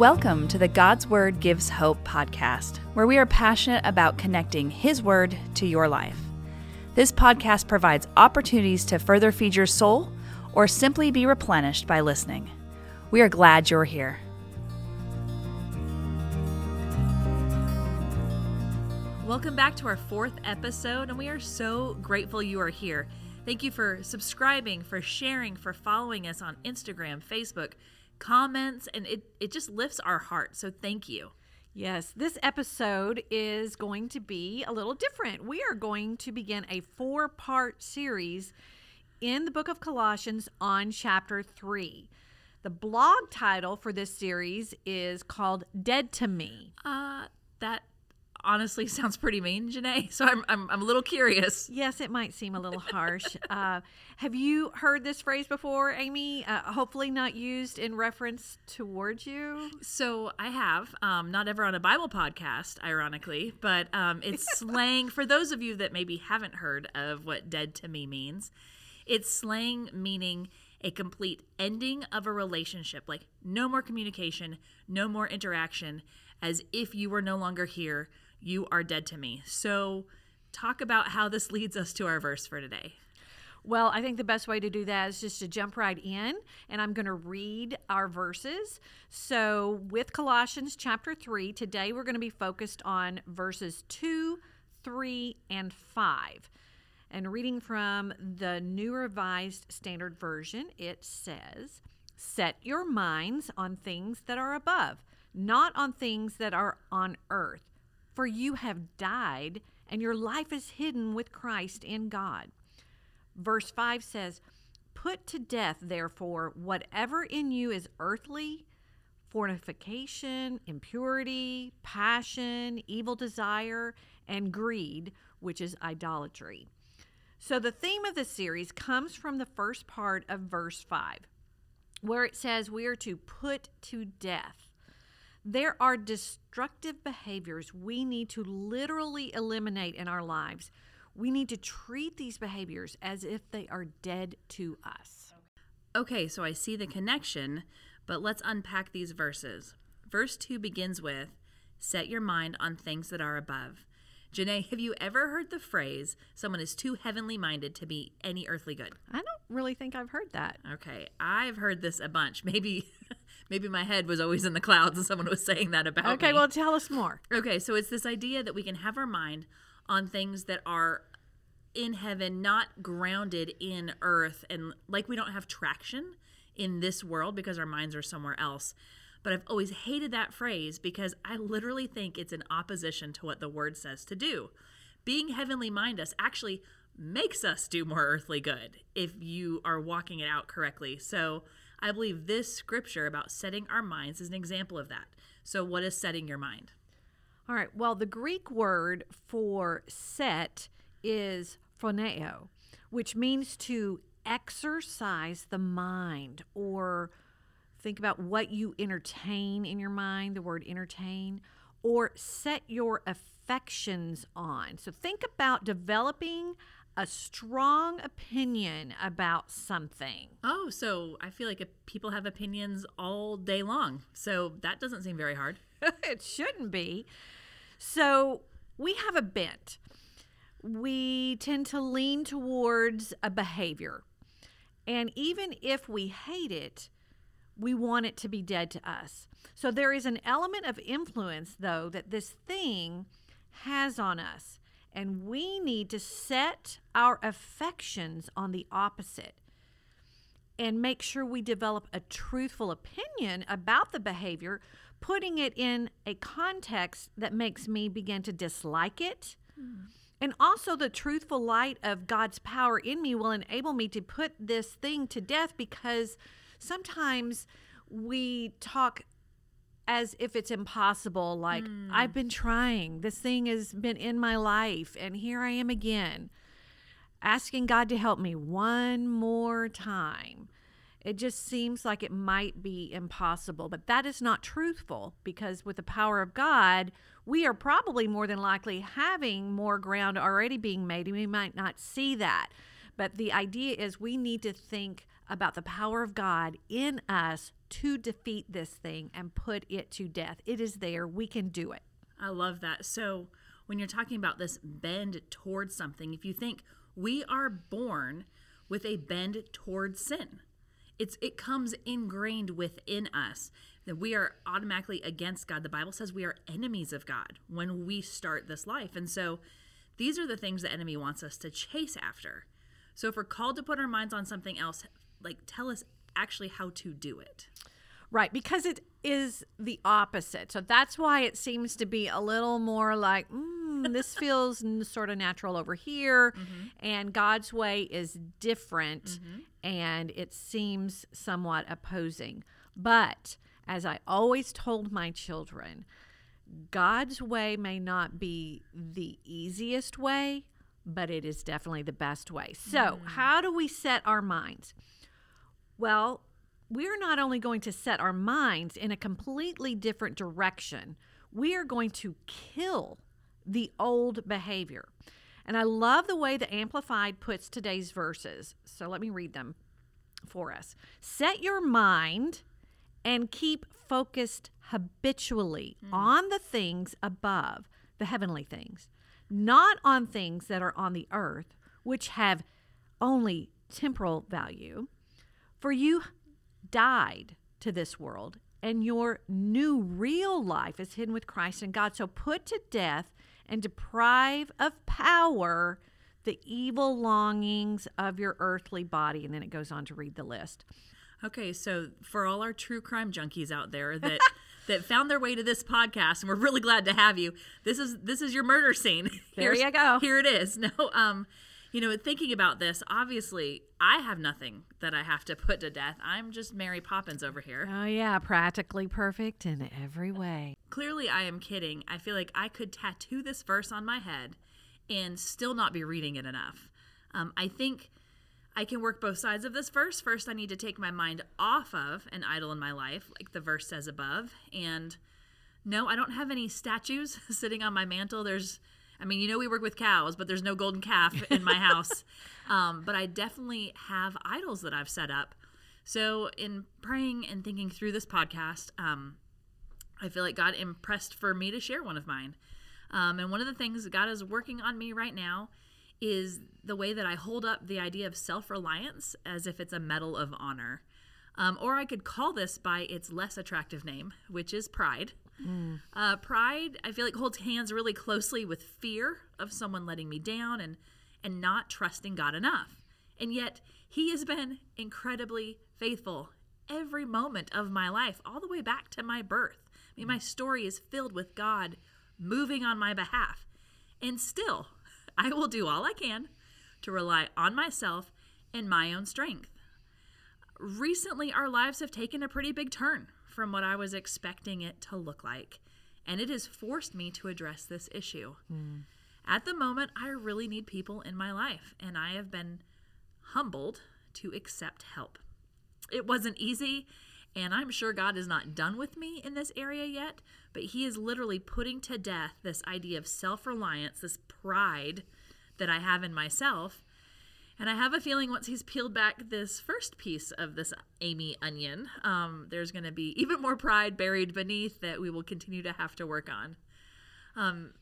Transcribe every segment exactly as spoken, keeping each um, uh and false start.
Welcome to the God's Word Gives Hope podcast, where we are passionate about connecting His Word to your life. This podcast provides opportunities to further feed your soul or simply be replenished by listening. We are glad you're here. Welcome back to our fourth episode, and we are so grateful you are here. Thank you for subscribing, for sharing, for following us on Instagram, Facebook, comments, and it, it just lifts our heart. So thank you. Yes, this episode is going to be a little different. We are going to begin a four-part series in the book of Colossians on chapter three. The blog title for this series is called Dead to Me. Uh, that honestly sounds pretty mean, Janae, so I'm, I'm, I'm a little curious. Yes, it might seem a little harsh. Uh, have you heard this phrase before, Amy? Uh, hopefully not used in reference towards you. So I have, um, not ever on a Bible podcast, ironically, but um, it's slang. For those of you that maybe haven't heard of what dead to me means, it's slang meaning a complete ending of a relationship, like no more communication, no more interaction, as if you were no longer here. You are dead to me. So talk about how this leads us to our verse for today. Well, I think the best way to do that is just to jump right in, and I'm going to read our verses. So with Colossians chapter three, today we're going to be focused on verses two, three, and five. And reading from the New Revised Standard Version, it says, "Set your minds on things that are above, not on things that are on earth. For you have died, and your life is hidden with Christ in God." Verse five says, "Put to death, therefore, whatever in you is earthly, fornication, impurity, passion, evil desire, and greed, which is idolatry." So the theme of this series comes from the first part of verse five, where it says we are to put to death. There are destructive behaviors we need to literally eliminate in our lives. We need to treat these behaviors as if they are dead to us. Okay, so I see the connection, but let's unpack these verses. Verse two begins with, "Set your mind on things that are above." Janae, have you ever heard the phrase, someone is too heavenly minded to be any earthly good? I don't really think I've heard that. Okay, I've heard this a bunch. Maybe maybe my head was always in the clouds and someone was saying that about okay, me. Okay, well, tell us more. Okay, so it's this idea that we can have our mind on things that are in heaven, not grounded in earth, and like we don't have traction in this world because our minds are somewhere else. But I've always hated that phrase because I literally think it's in opposition to what the Word says to do. Being heavenly minded actually makes us do more earthly good if you are walking it out correctly. So I believe this scripture about setting our minds is an example of that. So what is setting your mind? All right. Well, the Greek word for set is phroneo, which means to exercise the mind, or think about what you entertain in your mind, the word entertain, or set your affections on. So think about developing a strong opinion about something. Oh, so I feel like people have opinions all day long. So that doesn't seem very hard. It shouldn't be. So we have a bent. We tend to lean towards a behavior. And even if we hate it, we want it to be dead to us. So there is an element of influence, though, that this thing has on us, and we need to set our affections on the opposite and make sure we develop a truthful opinion about the behavior, putting it in a context that makes me begin to dislike it. Mm. And also the truthful light of God's power in me will enable me to put this thing to death, because sometimes we talk as if it's impossible, like, mm. I've been trying. This thing has been in my life, and here I am again, asking God to help me one more time. It just seems like it might be impossible, but that is not truthful, because with the power of God, we are probably more than likely having more ground already being made, and we might not see that. But the idea is we need to think about the power of God in us to defeat this thing and put it to death. It is there. We can do it. I love that. So when you're talking about this bend towards something, if you think we are born with a bend towards sin, it's it comes ingrained within us that we are automatically against God. The Bible says we are enemies of God when we start this life. And so these are the things the enemy wants us to chase after. So if we're called to put our minds on something else, like tell us actually how to do it. Right, because it is the opposite. So that's why it seems to be a little more like, mm, this feels sort of natural over here. Mm-hmm. And God's way is different, mm-hmm. and it seems somewhat opposing. But as I always told my children, God's way may not be the easiest way, but it is definitely the best way. So mm-hmm. how do we set our minds? Well, we're not only going to set our minds in a completely different direction, we are going to kill the old behavior. And I love the way the Amplified puts today's verses. So let me read them for us. Set your mind and keep focused habitually mm. on the things above, the heavenly things, not on things that are on the earth, which have only temporal value. For you died to this world, and your new real life is hidden with Christ in God. So put to death and deprive of power the evil longings of your earthly body. And then it goes on to read the list. Okay, so for all our true crime junkies out there that that found their way to this podcast, and we're really glad to have you. This is this is your murder scene. There Here's, you go. Here it is. No, um, you know, thinking about this, obviously, I have nothing that I have to put to death. I'm just Mary Poppins over here. Oh yeah, practically perfect in every way. Clearly, I am kidding. I feel like I could tattoo this verse on my head and still not be reading it enough. Um, I think. I can work both sides of this verse. First, I need to take my mind off of an idol in my life, like the verse says above. And no, I don't have any statues sitting on my mantle. There's, I mean, you know, we work with cows, but there's no golden calf in my house. um, but I definitely have idols that I've set up. So in praying and thinking through this podcast, um, I feel like God impressed for me to share one of mine. Um, and one of the things that God is working on me right now is the way that I hold up the idea of self-reliance as if it's a medal of honor. Um, or I could call this by its less attractive name, which is pride. Mm. Uh, pride, I feel like, holds hands really closely with fear of someone letting me down and, and not trusting God enough. And yet, He has been incredibly faithful every moment of my life, all the way back to my birth. I mean, my story is filled with God moving on my behalf. And still, I will do all I can to rely on myself and my own strength. Recently, our lives have taken a pretty big turn from what I was expecting it to look like, and it has forced me to address this issue. Mm. At the moment, I really need people in my life, and I have been humbled to accept help. It wasn't easy, and I'm sure God is not done with me in this area yet, but He is literally putting to death this idea of self-reliance, this pride that I have in myself. And I have a feeling once He's peeled back this first piece of this Amy onion, um, there's going to be even more pride buried beneath that we will continue to have to work on. Um,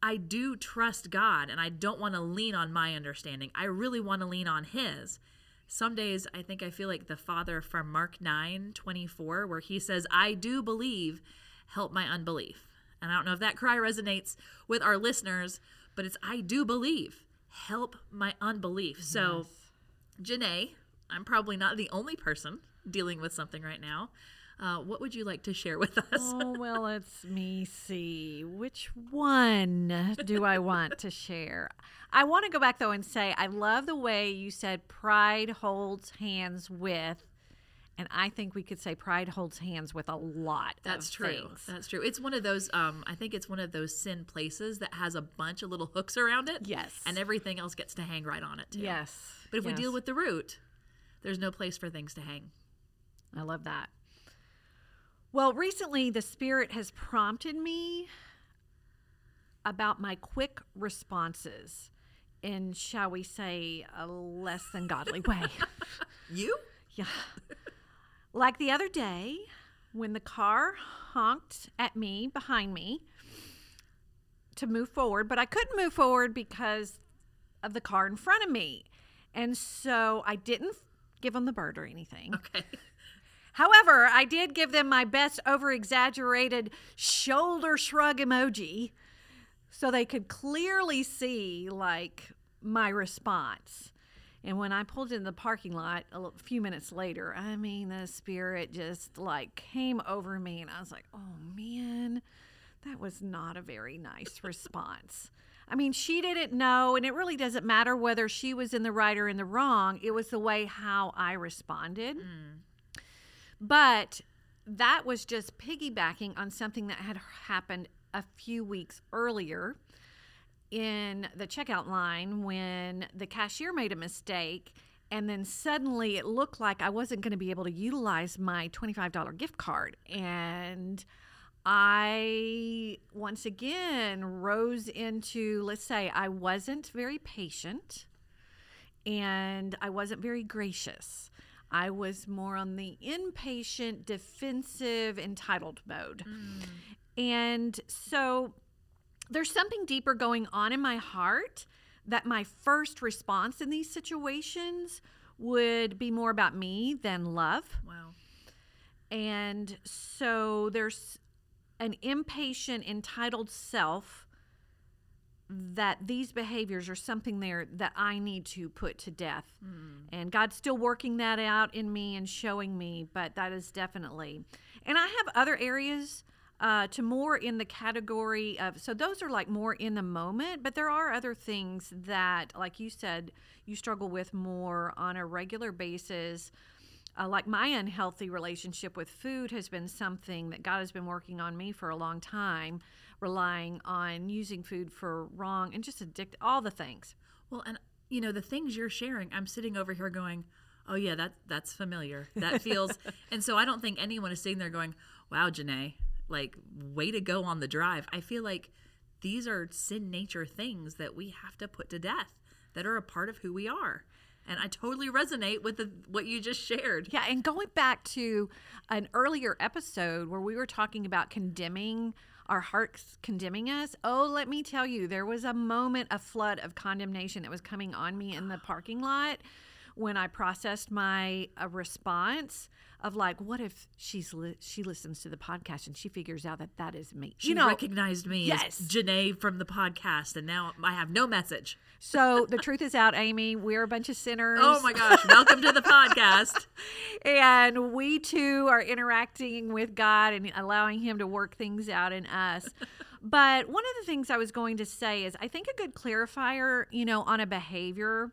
I do trust God, and I don't want to lean on my understanding. I really want to lean on His. Some days I think I feel like the father from Mark nine twenty-four, where he says, I do believe, help my unbelief. And I don't know if that cry resonates with our listeners, but it's I do believe, help my unbelief. Yes. So, Janae, I'm probably not the only person dealing with something right now. Uh, what would you like to share with us? Oh, well, let's me see. Which one do I want to share? I want to go back, though, and say I love the way you said pride holds hands with, and I think we could say pride holds hands with a lot That's of true. Things. That's true. It's one of those, um, I think it's one of those sin places that has a bunch of little hooks around it. Yes. And everything else gets to hang right on it, too. Yes. But if yes. we deal with the root, there's no place for things to hang. I love that. Well, recently the Spirit has prompted me about my quick responses in, shall we say, a less than godly way. You? Yeah. Like the other day, when the car honked at me behind me to move forward, but I couldn't move forward because of the car in front of me. And so I didn't give them the bird or anything. Okay. However, I did give them my best over-exaggerated shoulder shrug emoji so they could clearly see, like, my response. And when I pulled into the parking lot a few minutes later, I mean, the spirit just, like, came over me, and I was like, oh, man, that was not a very nice response. I mean, she didn't know, and it really doesn't matter whether she was in the right or in the wrong. It was the way how I responded. Mm. But that was just piggybacking on something that had happened a few weeks earlier in the checkout line when the cashier made a mistake, and then suddenly it looked like I wasn't going to be able to utilize my twenty-five dollars gift card. And I, once again, rose into, let's say, I wasn't very patient and I wasn't very gracious. I was more on the impatient, defensive, entitled mode. Mm. And so there's something deeper going on in my heart that my first response in these situations would be more about me than love. Wow. And so there's an impatient, entitled self that these behaviors are something there that I need to put to death. Mm. And God's still working that out in me and showing me, but that is definitely. And I have other areas uh, to more in the category of, so those are like more in the moment, but there are other things that, like you said, you struggle with more on a regular basis. Uh, like my unhealthy relationship with food has been something that God has been working on me for a long time, relying on using food for wrong and just addict, all the things. Well, and, you know, the things you're sharing, I'm sitting over here going, oh, yeah, that that's familiar. That feels. And so I don't think anyone is sitting there going, wow, Janae, like, way to go on the drive. I feel like these are sin nature things that we have to put to death, that are a part of who we are. And I totally resonate with the, what you just shared. Yeah, and going back to an earlier episode where we were talking about condemning, our hearts condemning us. Oh, let me tell you, there was a moment, a flood of condemnation that was coming on me in the parking lot when I processed my uh, response of like, what if she's li- she listens to the podcast and she figures out that that is me? She you know, recognized me yes. as Janae from the podcast, and now I have no message. So the truth is out, Amy. We're a bunch of sinners. Oh, my gosh. Welcome to the podcast. And we, too, are interacting with God and allowing him to work things out in us. But one of the things I was going to say is I think a good clarifier, you know, on a behavior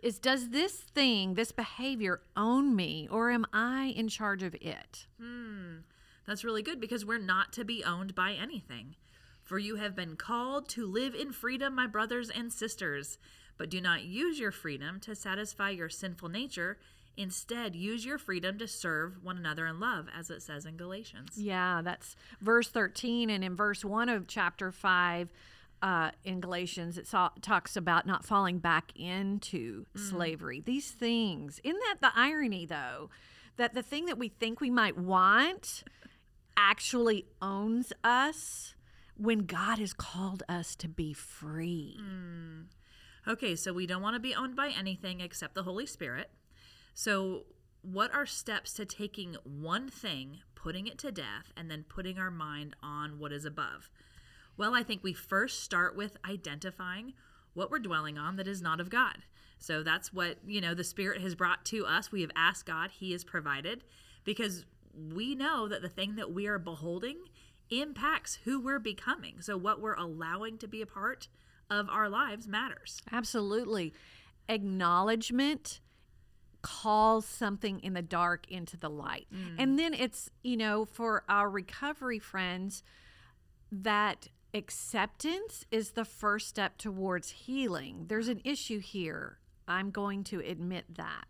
is, does this thing, this behavior own me, or am I in charge of it? Hmm. That's really good, because we're not to be owned by anything. For you have been called to live in freedom, my brothers and sisters, but do not use your freedom to satisfy your sinful nature. Instead, use your freedom to serve one another in love, as it says in Galatians. Yeah, that's verse thirteen, and in verse one of chapter five, Uh, in Galatians, it so- talks about not falling back into mm. slavery. These things. Isn't that the irony, though, that the thing that we think we might want actually owns us when God has called us to be free? Mm. Okay, so we don't want to be owned by anything except the Holy Spirit. So what are steps to taking one thing, putting it to death, and then putting our mind on what is above? Well, I think we first start with identifying what we're dwelling on that is not of God. So that's what, you know, the Spirit has brought to us. We have asked God, he has provided, because we know that the thing that we are beholding impacts who we're becoming. So what we're allowing to be a part of our lives matters. Absolutely. Acknowledgement calls something in the dark into the light. Mm. And then it's, you know, for our recovery friends, that acceptance is the first step towards healing. There's an issue here. I'm going to admit that.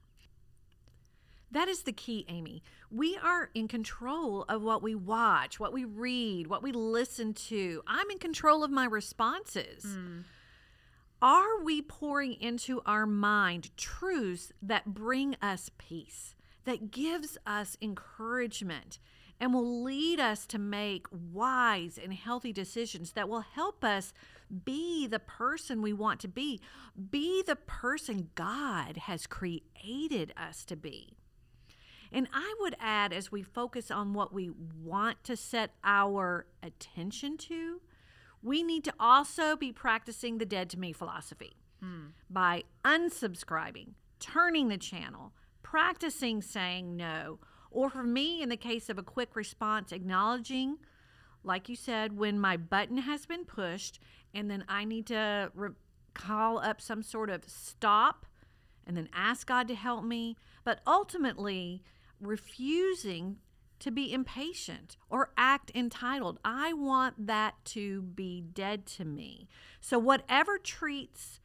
That is the key, Amy. We are in control of what we watch, what we read, what we listen to. I'm in control of my responses. Mm. Are we pouring into our mind truths that bring us peace, that gives us encouragement and will lead us to make wise and healthy decisions that will help us be the person we want to be, be the person God has created us to be. And I would add, as we focus on what we want to set our attention to, we need to also be practicing the dead to me philosophy hmm. by unsubscribing, turning the channel, practicing saying no, or for me, in the case of a quick response, acknowledging, like you said, when my button has been pushed and then I need to re- call up some sort of stop and then ask God to help me, but ultimately refusing to be impatient or act entitled. I want that to be dead to me. So whatever treats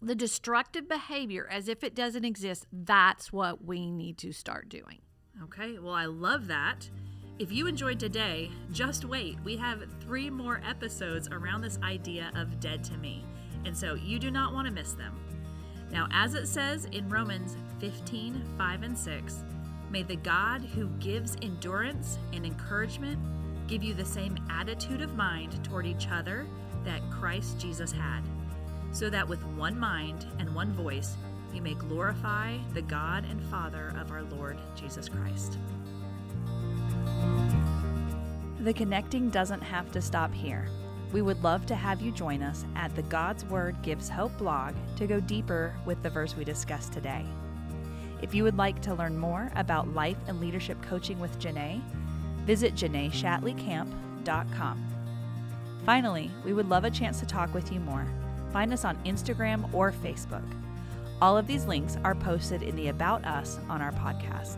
the destructive behavior as if it doesn't exist, that's what we need to start doing. Okay, well, I love that. If you enjoyed today, just wait. We have three more episodes around this idea of dead to me, and so you do not want to miss them. Now, as it says in Romans fifteen five and six, may the God who gives endurance and encouragement give you the same attitude of mind toward each other that Christ Jesus had, so that with one mind and one voice you may glorify the God and Father of our Lord Jesus Christ. The connecting doesn't have to stop here. We would love to have you join us at the God's Word Gives Hope blog to go deeper with the verse we discussed today. If you would like to learn more about life and leadership coaching with Janae, visit Janae Shatley Camp dot com. Finally, we would love a chance to talk with you more. Find us on Instagram or Facebook. All of these links are posted in the About Us on our podcast.